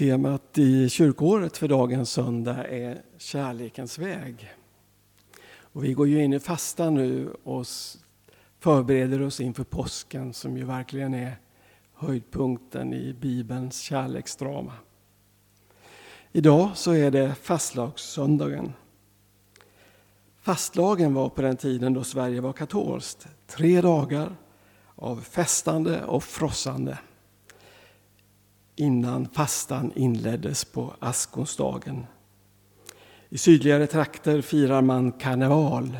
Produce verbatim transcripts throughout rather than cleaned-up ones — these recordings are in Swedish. Temat i kyrkåret för dagens söndag är kärlekens väg. Och vi går ju in i fasta nu och förbereder oss inför påsken som ju verkligen är höjdpunkten i Bibelns kärleksdrama. Idag så är det fastlagssöndagen. Fastlagen var på den tiden då Sverige var katolskt tre dagar av festande och frossande innan fastan inleddes på askonsdagen. I sydligare trakter firar man karneval,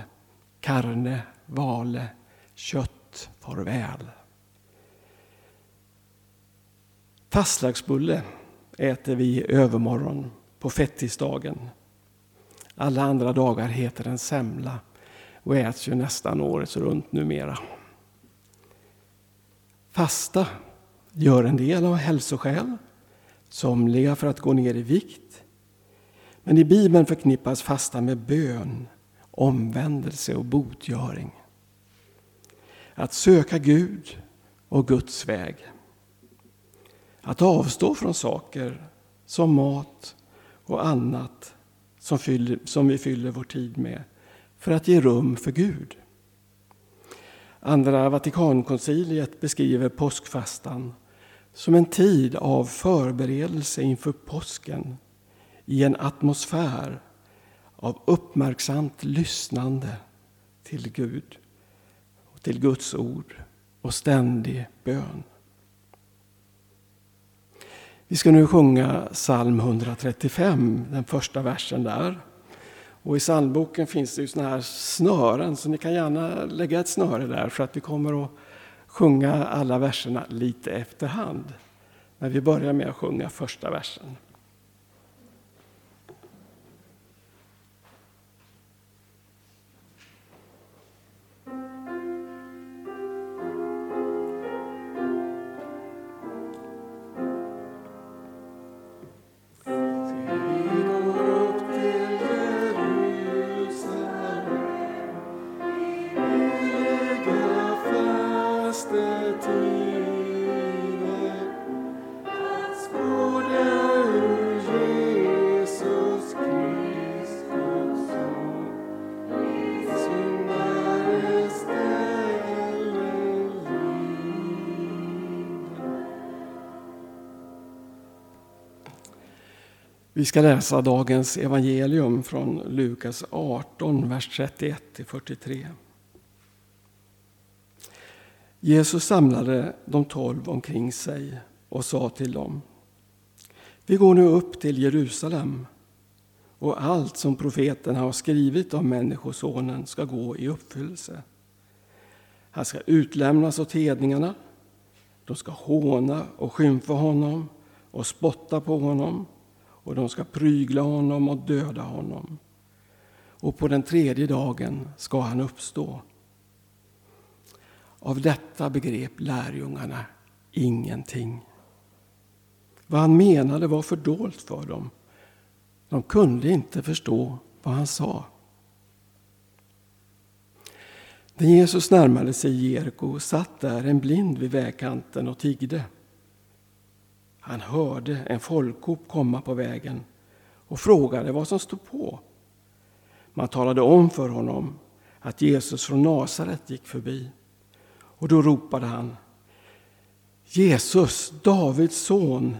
karne, vale, kött, farväl. Fastlagsbulle äter vi i övermorgon på fettisdagen. Alla andra dagar heter den semla och äts ju nästan året runt numera. Fasta gör en del av hälsoskäl, somliga för att gå ner i vikt. Men i Bibeln förknippas fasta med bön, omvändelse och botgöring. Att söka Gud och Guds väg. Att avstå från saker som mat och annat som, fyller, som vi fyller vår tid med för att ge rum för Gud. Andra Vatikankonciliet beskriver påskfastan som en tid av förberedelse inför påsken i en atmosfär av uppmärksamt lyssnande till Gud, till Guds ord och ständig bön. Vi ska nu sjunga psalm hundratrettiofem, den första versen där. Och i psalmboken finns det ju såna här snören, så ni kan gärna lägga ett snöre där för att vi kommer att sjunga alla verserna lite efterhand. Men vi börjar med att sjunga första versen. Vi ska läsa dagens evangelium från Lukas arton, vers trettioett till fyrtiotre. Jesus samlade de tolv omkring sig och sa till dem: Vi går nu upp till Jerusalem, och allt som profeterna har skrivit om människosonen ska gå i uppfyllelse. Han ska utlämnas åt hedningarna, de ska håna och skymfa honom och spotta på honom. Och de ska prygla honom och döda honom. Och på den tredje dagen ska han uppstå. Av detta begrep lärjungarna ingenting. Vad han menade var fördolt för dem. De kunde inte förstå vad han sa. När Jesus närmade sig Jeriko satt där en blind vid vägkanten och tiggde. Han hörde en folkhop komma på vägen och frågade vad som stod på. Man talade om för honom att Jesus från Nasaret gick förbi. Och då ropade han: Jesus, Davids son,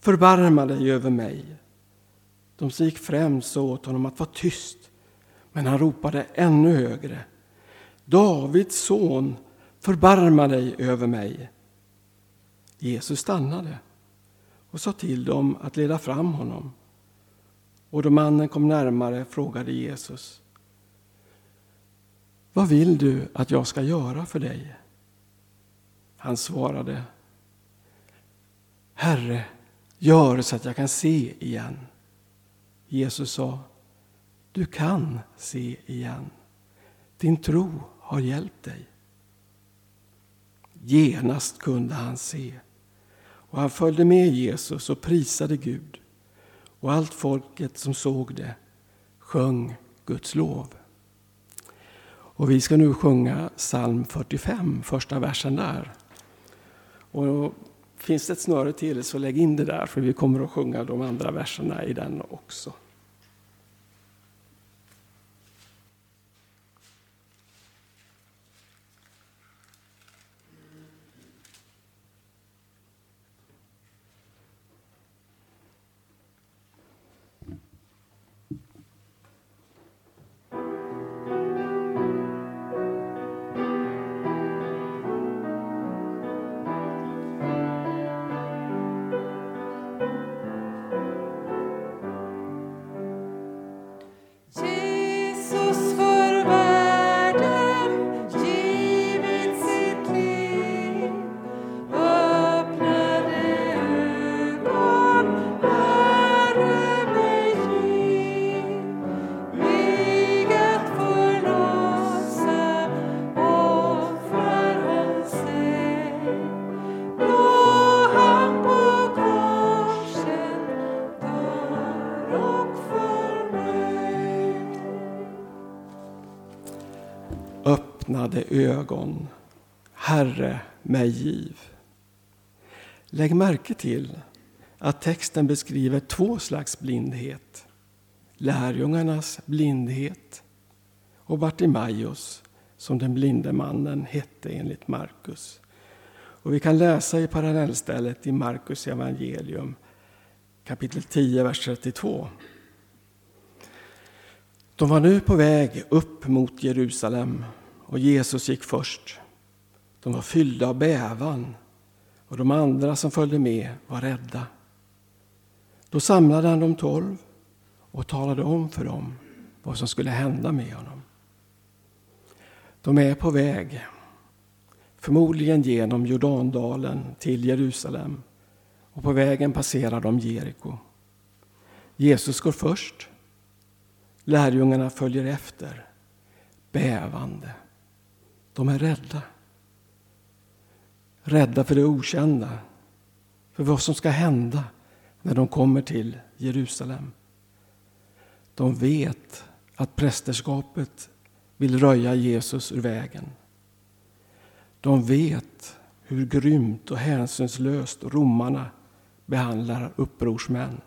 förbarma dig över mig. De gick fram och sa åt honom att vara tyst, men han ropade ännu högre: Davids son, förbarma dig över mig. Jesus stannade och sa till dem att leda fram honom. Och då mannen kom närmare frågade Jesus: Vad vill du att jag ska göra för dig? Han svarade: Herre, gör så att jag kan se igen. Jesus sa: Du kan se igen. Din tro har hjälpt dig. Genast kunde han se. Och han följde med Jesus och prisade Gud. Och allt folket som såg det sjöng Guds lov. Och vi ska nu sjunga psalm fyrtiofem, första versen där. Och finns det ett snöre till så lägg in det där, för vi kommer att sjunga de andra verserna i den också. Öppnade ögon, Herre, mig giv. Lägg märke till att texten beskriver två slags blindhet. Lärjungarnas blindhet och Bartimaeus, som den blinde mannen hette enligt Markus. Och vi kan läsa i parallellstället i Markus evangelium, kapitel tio, vers trettiotvå. De var nu på väg upp mot Jerusalem. Och Jesus gick först. De var fyllda av bävan, och de andra som följde med var rädda. Då samlade han de tolv och talade om för dem vad som skulle hända med honom. De är på väg, förmodligen genom Jordandalen till Jerusalem, och på vägen passerar de Jeriko. Jesus går först, lärjungarna följer efter, bävande. De är rädda. Rädda för det okända. För vad som ska hända när de kommer till Jerusalem. De vet att prästerskapet vill röja Jesus ur vägen. De vet hur grymt och hänsynslöst romarna behandlar upprorsmän.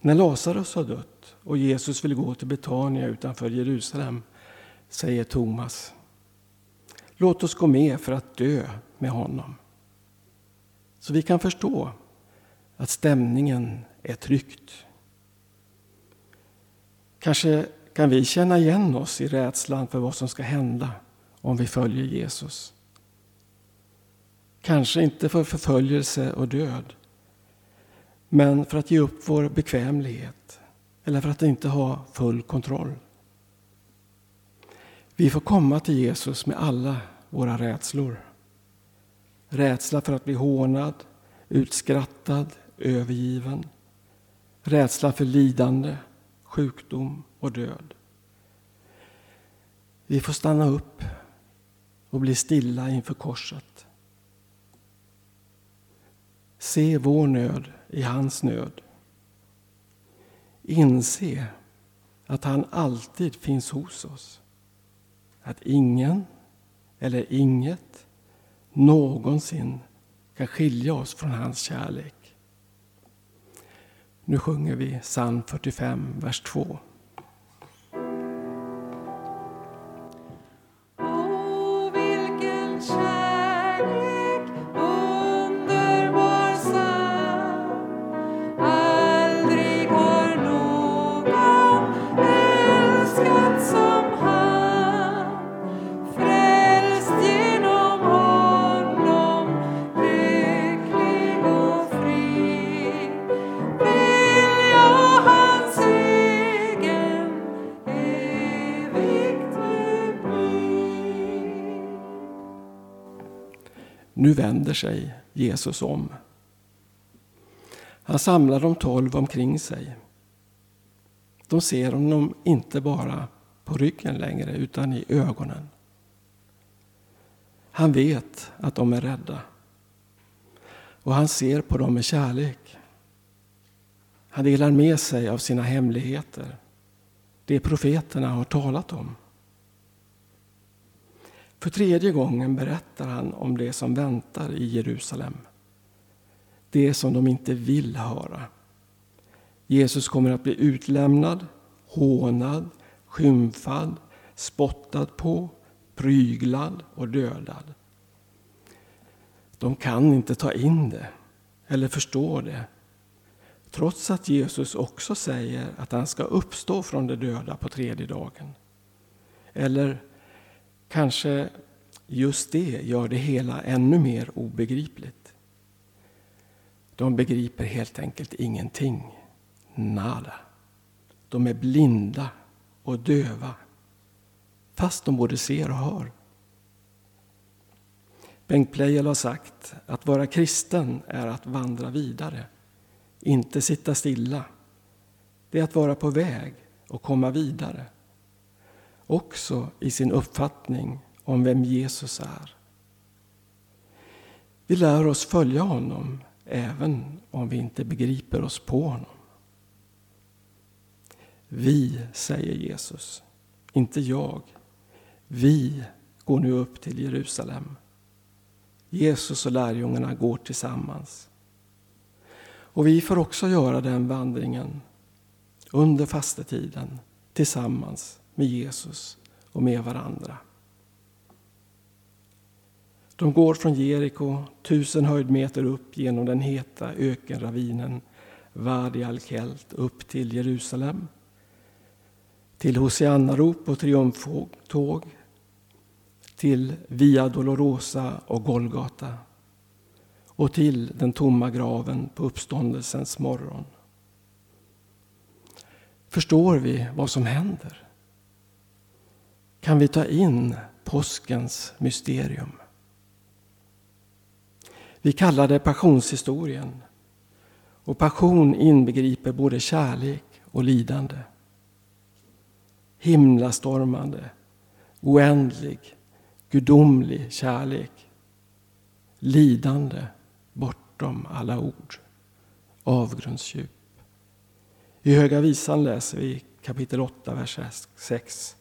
När Lazarus har dött och Jesus vill gå till Betania utanför Jerusalem, säger Thomas: låt oss gå med för att dö med honom. Så vi kan förstå att stämningen är tryckt. Kanske kan vi känna igen oss i rädslan för vad som ska hända om vi följer Jesus. Kanske inte för förföljelse och död, men för att ge upp vår bekvämlighet eller för att inte ha full kontroll. Vi får komma till Jesus med alla våra rädslor. Rädsla för att bli hånad, utskrattad, övergiven. Rädsla för lidande, sjukdom och död. Vi får stanna upp och bli stilla inför korset. Se vår nöd i hans nöd. Inse att han alltid finns hos oss. Att ingen eller inget någonsin kan skilja oss från hans kärlek. Nu sjunger vi psalm fyrtiofem, vers två. Nu vänder sig Jesus om. Han samlar de tolv omkring sig. De ser honom inte bara på ryggen längre utan i ögonen. Han vet att de är rädda. Och han ser på dem med kärlek. Han delar med sig av sina hemligheter. Det profeterna har talat om. För tredje gången berättar han om det som väntar i Jerusalem. det som de inte vill höra. Jesus kommer att bli utlämnad, hånad, skymfad, spottad på, pryglad och dödad. De kan inte ta in det eller förstå det. Trots att Jesus också säger att han ska uppstå från de döda på tredje dagen. Eller kanske just det gör det hela ännu mer obegripligt. De begriper helt enkelt ingenting. Nada. De är blinda och döva. Fast de både ser och hör. Bengt Pleijel har sagt att vara kristen är att vandra vidare. Inte sitta stilla. Det är att vara på väg och komma vidare. Också i sin uppfattning om vem Jesus är. Vi lär oss följa honom även om vi inte begriper oss på honom. Vi, säger Jesus, inte jag. Vi går nu upp till Jerusalem. Jesus och lärjungarna går tillsammans. Och vi får också göra den vandringen under fastetiden tillsammans med Jesus och med varandra. De går från Jeriko tusen höjdmeter upp genom den heta ökenravinen Wadi al-Kelt upp till Jerusalem. Till hosiannarop och triumftåg. Till Via Dolorosa och Golgata. Och till den tomma graven på uppståndelsens morgon. Förstår vi vad som händer? Kan vi ta in påskens mysterium? Vi kallar det passionshistorien. Och passion inbegriper både kärlek och lidande. Himlastormande, oändlig, gudomlig kärlek. Lidande bortom alla ord. Avgrundsdjup. I Höga visan läser vi kapitel åtta, vers sex.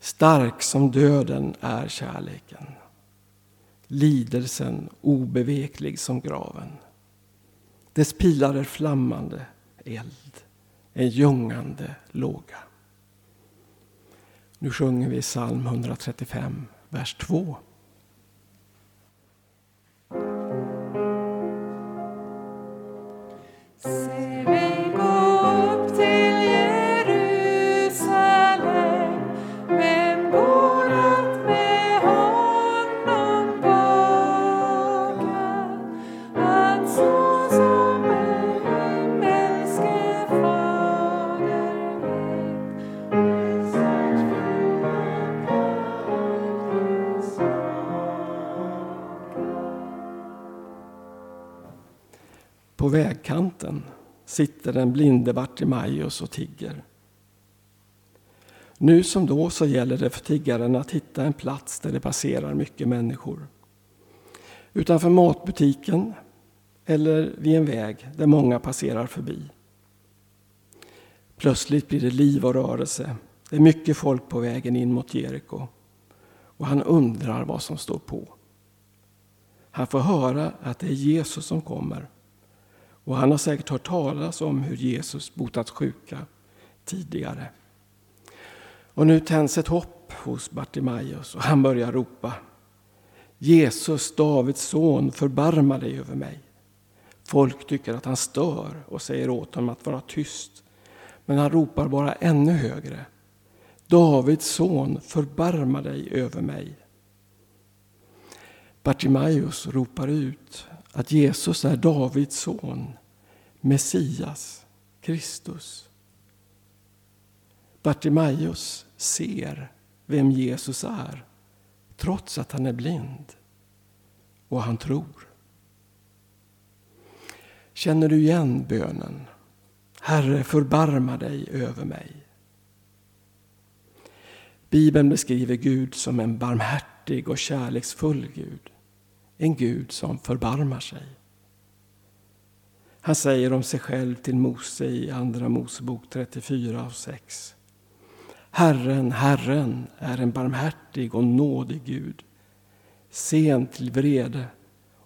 Stark som döden är kärleken. Lidelsen obeveklig som graven. Dess pilar är flammande eld, en ljungande låga. Nu sjunger vi psalm hundratrettiofem, vers två. På vägkanten sitter den blinde Bartimaeus och tigger. Nu som då så gäller det för tiggaren att hitta en plats där det passerar mycket människor. Utanför matbutiken eller vid en väg där många passerar förbi. Plötsligt blir det liv och rörelse. Det är mycket folk på vägen in mot Jeriko. Och han undrar vad som står på. Han får höra att det är Jesus som kommer. Och han har säkert hört talas om hur Jesus botat sjuka tidigare. Och nu tänds ett hopp hos Bartimaeus och han börjar ropa. Jesus, Davids son, förbarma dig över mig. Folk tycker att han stör och säger åt honom att vara tyst. Men han ropar bara ännu högre. Davids son, förbarma dig över mig. Bartimaeus ropar ut att Jesus är Davids son, Messias, Kristus. Bartimaeus ser vem Jesus är, trots att han är blind. Och han tror. Känner du igen bönen? Herre, förbarma dig över mig. Bibeln beskriver Gud som en barmhärtig och kärleksfull Gud. En Gud som förbarmar sig. Han säger om sig själv till Mose i andra Mosebok trettiofyra och sex. Herren, Herren är en barmhärtig och nådig Gud. Sen till vrede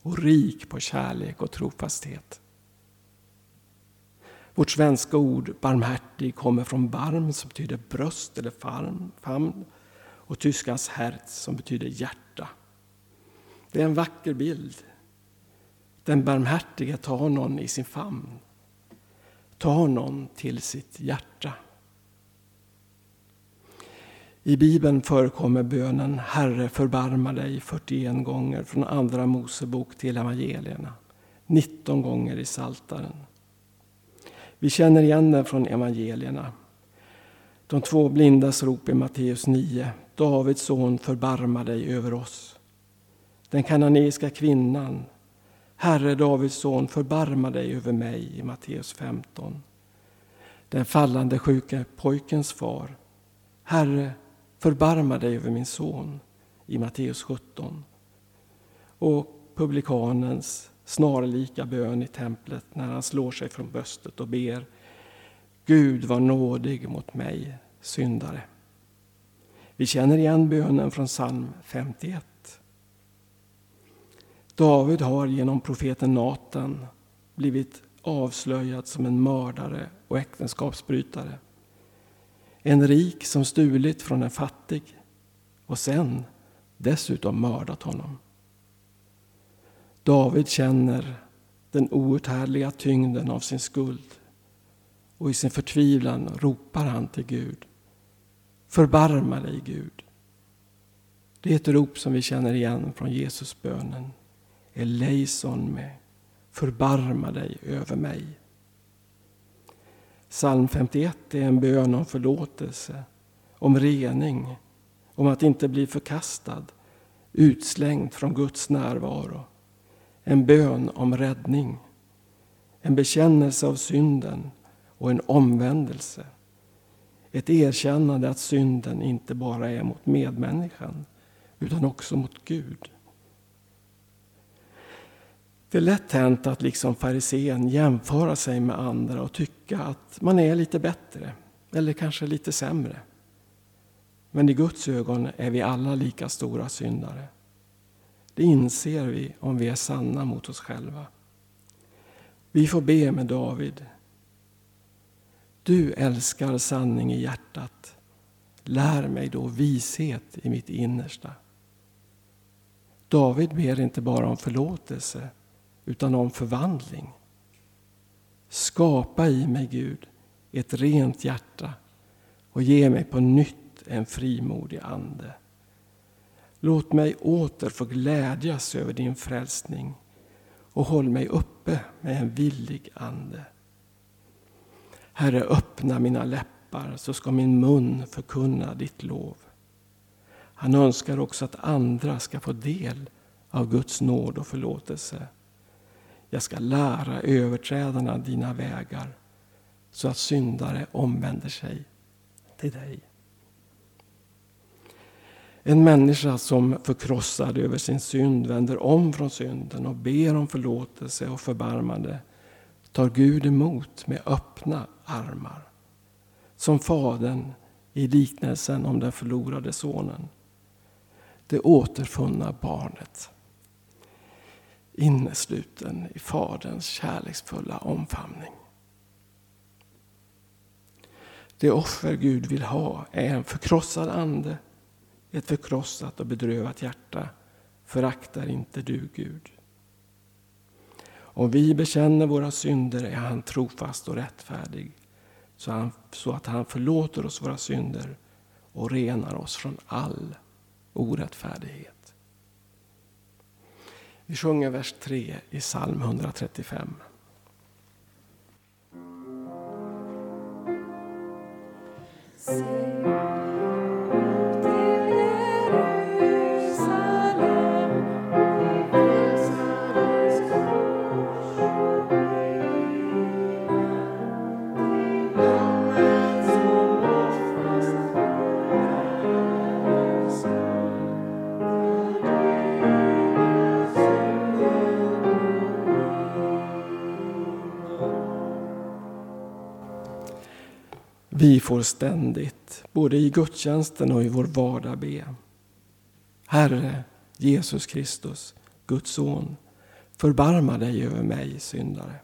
och rik på kärlek och trofasthet. Vårt svenska ord barmhärtig kommer från barm som betyder bröst eller famn och tyskans herz som betyder hjärta. Det är en vacker bild. Den barmhärtige tar någon i sin famn, tar någon till sitt hjärta. I Bibeln förekommer bönen Herre förbarma dig fyrtioen gånger från andra Mosebok till evangelierna, nitton gånger i Saltaren. Vi känner igen den från evangelierna. De två blindas rop i Matteus nio, Davids son förbarma dig över oss. Den kananeiska kvinnan, Herre Davids son förbarma dig över mig i Matteus femton. Den fallande sjuka pojkens far, Herre förbarma dig över min son i Matteus sjutton. Och publikanens snarlika bön i templet när han slår sig från bröstet och ber Gud var nådig mot mig, syndare. Vi känner igen bönen från psalm femtioett. David har genom profeten Natan blivit avslöjad som en mördare och äktenskapsbrytare. En rik som stulit från en fattig och sen dessutom mördat honom. David känner den outhärdliga tyngden av sin skuld och i sin förtvivlan ropar han till Gud. Förbarma dig Gud. Det är ett rop som vi känner igen från Jesus bönen. Eleison me, förbarma dig över mig. Psalm femtioett är en bön om förlåtelse, om rening, om att inte bli förkastad, utslängd från Guds närvaro. En bön om räddning, en bekännelse av synden och en omvändelse. Ett erkännande att synden inte bara är mot medmänniskan utan också mot Gud. Det är lätt hänt att liksom farisén jämföra sig med andra och tycka att man är lite bättre eller kanske lite sämre. Men i Guds ögon är vi alla lika stora syndare. Det inser vi om vi är sanna mot oss själva. Vi får be med David. Du älskar sanning i hjärtat. Lär mig då vishet i mitt innersta. David ber inte bara om förlåtelse utan om förvandling. Skapa i mig, Gud, ett rent hjärta och ge mig på nytt en frimodig ande. Låt mig åter få glädjas över din frälsning och håll mig uppe med en villig ande. Herre, öppna mina läppar så ska min mun förkunna ditt lov. Han önskar också att andra ska få del av Guds nåd och förlåtelse. Jag ska lära överträdarna dina vägar så att syndare omvänder sig till dig. En människa som förkrossad över sin synd vänder om från synden och ber om förlåtelse och förbarmande tar Gud emot med öppna armar. Som fadern i liknelsen om den förlorade sonen. Det återfunna barnet. Innesluten i faderns kärleksfulla omfamning. Det offer Gud vill ha är en förkrossad ande, ett förkrossat och bedrövat hjärta. Föraktar inte du, Gud. Om vi bekänner våra synder är han trofast och rättfärdig, så, han, så att han förlåter oss våra synder och renar oss från all orättfärdighet. Vi sjunger vers tre i psalm etthundratrettiofem. Vi får ständigt, både i gudstjänsten och i vår vardag be. Herre, Jesus Kristus, Guds son, Förbarma dig över mig, syndare.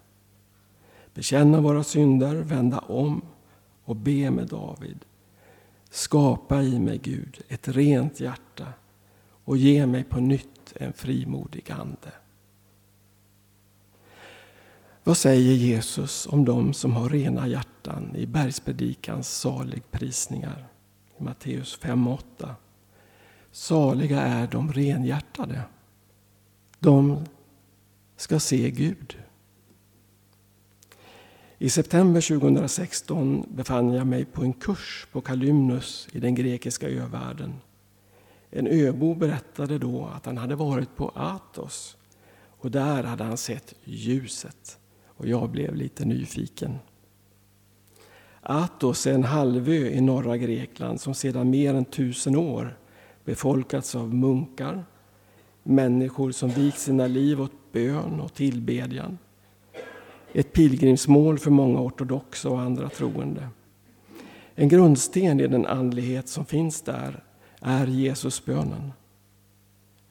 Bekänna våra synder, vända om och be med David. Skapa i mig, Gud, ett rent hjärta och ge mig på nytt en frimodig ande. Vad säger Jesus om dem som har rena hjärtan i bergspredikans saligprisningar i Matteus fem åtta? Saliga är de renhjärtade. De ska se Gud. I september tjugohundrasexton befann jag mig på en kurs på Kalymnos i den grekiska övärlden. En öbo berättade då att han hade varit på Athos och där hade han sett ljuset. Och jag blev lite nyfiken. Athos är en halvö i norra Grekland som sedan mer än tusen år befolkats av munkar, människor som vikt sina liv åt bön och tillbedjan. Ett pilgrimsmål för många ortodoxa och andra troende. En grundsten i den andlighet som finns där är Jesusbönen.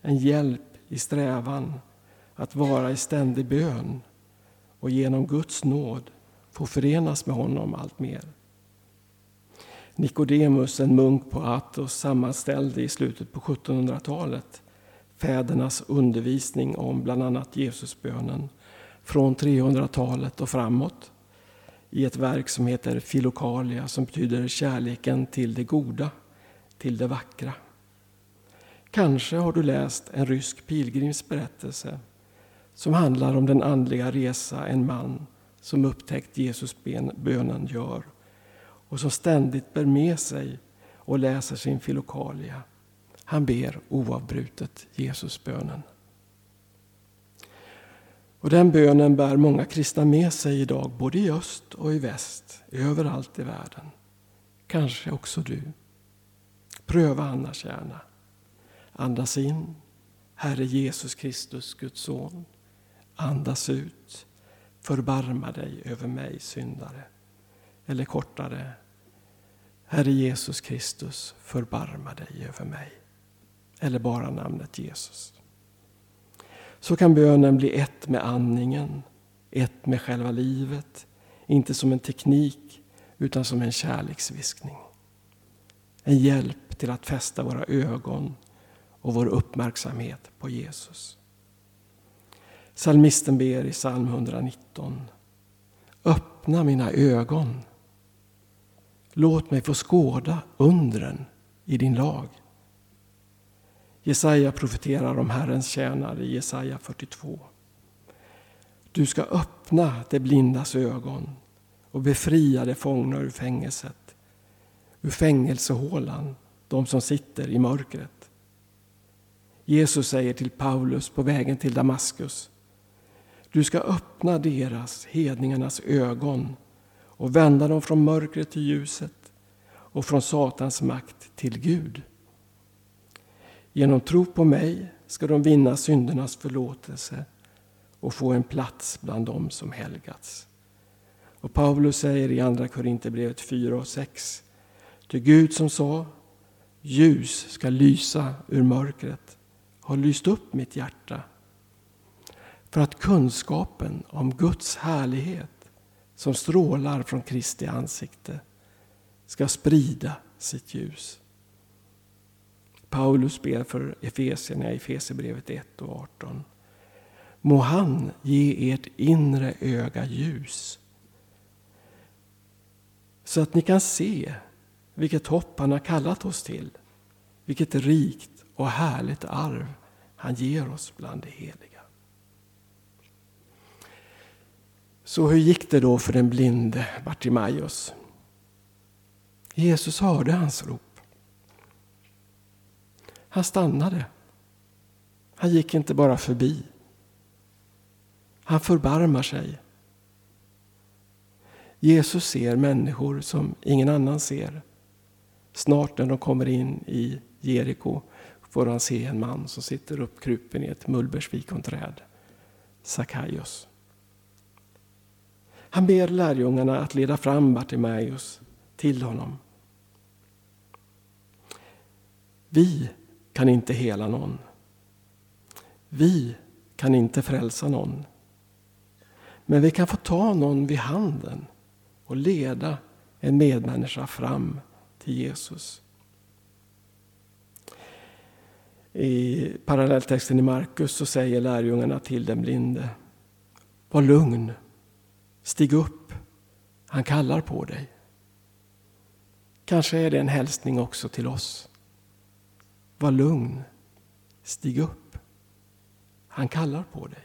En hjälp i strävan att vara i ständig bön och genom Guds nåd få förenas med honom allt mer. Nikodemus, en munk på Athos, sammanställde i slutet på sjuttonhundratalet fädernas undervisning om bland annat Jesusbönen från trehundratalet och framåt i ett verk som heter Filokalia, som betyder kärleken till det goda, till det vackra. Kanske har du läst en rysk pilgrimsberättelse som handlar om den andliga resa en man som upptäckt Jesusbönen gör och som ständigt bär med sig och läser sin Filokalia. Han ber oavbrutet Jesusbönen. Och den bönen bär många kristna med sig idag, både i öst och i väst, överallt i världen. Kanske också du. Pröva annars gärna. Andas in, Herre Jesus Kristus, Guds son. Andas ut, förbarma dig över mig, syndare. Eller kortare, Herre Jesus Kristus, förbarma dig över mig. Eller bara namnet Jesus. Så kan bönen bli ett med andningen, ett med själva livet, inte som en teknik utan som en kärleksviskning. En hjälp till att fästa våra ögon och vår uppmärksamhet på Jesus. Psalmisten ber i psalm etthundranitton. Öppna mina ögon. Låt mig få skåda undren i din lag. Jesaja profeterar om Herrens tjänare i Jesaja fyrtiotvå. Du ska öppna det blindas ögon och befria det fångna ur fängelset, ur fängelsehålan, de som sitter i mörkret. Jesus säger till Paulus på vägen till Damaskus: du ska öppna deras, hedningarnas, ögon och vända dem från mörkret till ljuset och från Satans makt till Gud. Genom tro på mig ska de vinna syndernas förlåtelse och få en plats bland dem som helgats. Och Paulus säger i andra Korinthierbrevet fyra och sex: till Gud som sa, ljus ska lysa ur mörkret, har lyst upp mitt hjärta. För att kunskapen om Guds härlighet som strålar från Kristi ansikte ska sprida sitt ljus. Paulus ber för Efesierna i Efesierbrevet ett och arton. Må han ge ert inre öga ljus, så att ni kan se vilket hopp han har kallat oss till, vilket rikt och härligt arv han ger oss bland de heliga. Så hur gick det då för den blinde Bartimaeus? Jesus hörde hans rop. Han stannade. Han gick inte bara förbi. Han förbarmar sig. Jesus ser människor som ingen annan ser. Snart när de kommer in i Jeriko får han se en man som sitter uppkrupen i ett mullbärsfikonträd. Sackaios. Han ber lärjungarna att leda fram Bartimaeus till honom. Vi kan inte hela någon. Vi kan inte frälsa någon. Men vi kan få ta någon vid handen och leda en medmänniska fram till Jesus. I parallelltexten i Markus så säger lärjungarna till den blinde: var lugn, stig upp, han kallar på dig. Kanske är det en hälsning också till oss. Var lugn, stig upp, han kallar på dig.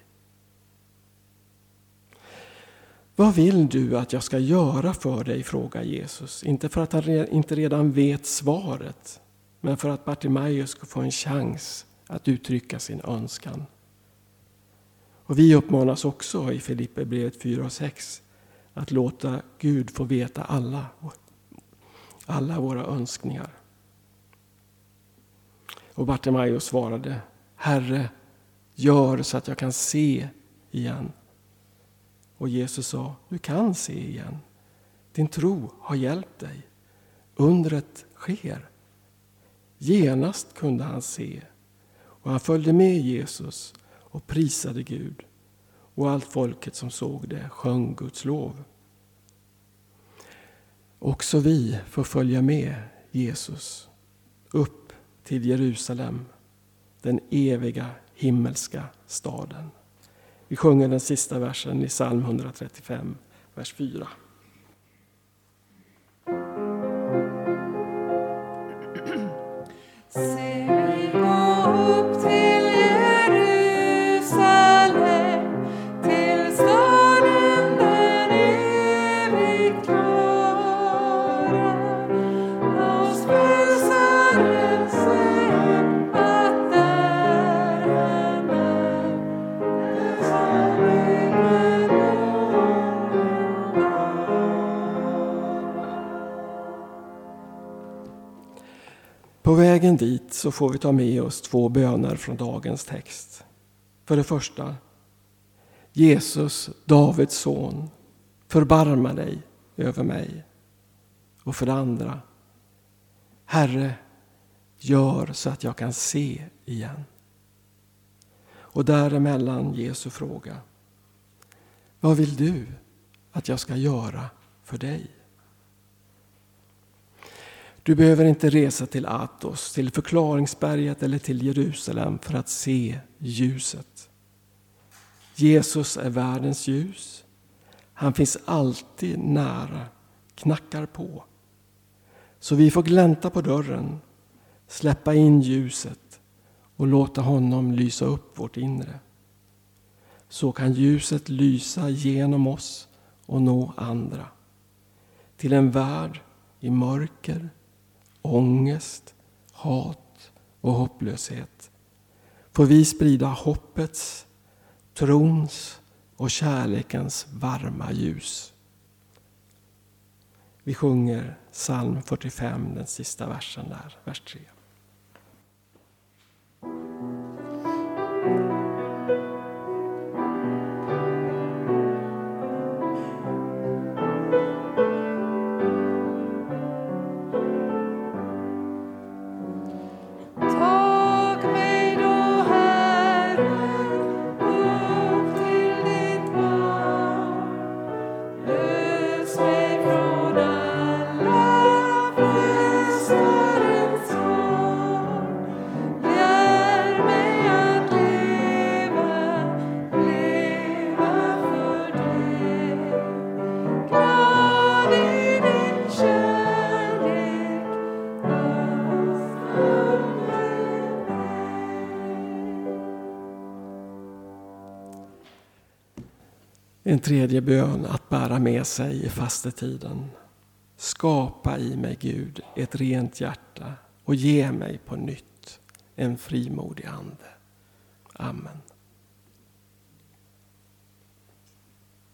Vad vill du att jag ska göra för dig, frågar Jesus. Inte för att han inte redan vet svaret, men för att Bartimaeus ska få en chans att uttrycka sin önskan. Och vi uppmanas också i Filipperbrevet fyra och sex att låta Gud få veta alla, alla våra önskningar. Och Bartimaeus svarade: Herre, gör så att jag kan se igen. Och Jesus sa: du kan se igen. Din tro har hjälpt dig. Undret sker. Genast kunde han se. Och han följde med Jesus och prisade Gud. Och allt folket som såg det sjöng Guds lov. Också vi får följa med Jesus upp till Jerusalem, den eviga himmelska staden. Vi sjunger den sista versen i psalm hundratrettiofem, vers fyra. På vägen dit så får vi ta med oss två böner från dagens text. För det första: Jesus, Davids son, förbarma dig över mig. Och för det andra: Herre, gör så att jag kan se igen. Och däremellan Jesu fråga: vad vill du att jag ska göra för dig? Du behöver inte resa till Athos, till förklaringsberget eller till Jerusalem för att se ljuset. Jesus är världens ljus. Han finns alltid nära, knackar på. Så vi får glänta på dörren, släppa in ljuset och låta honom lysa upp vårt inre. Så kan ljuset lysa genom oss och nå andra. Till en värld i mörker, ångest, hat och hopplöshet får vi sprida hoppets, trons och kärlekens varma ljus. Vi sjunger psalm fyrtiofem, den sista versen där, vers tre. En tredje bön att bära med sig i fastetiden: skapa i mig, Gud, ett rent hjärta och ge mig på nytt en frimodig ande. Amen.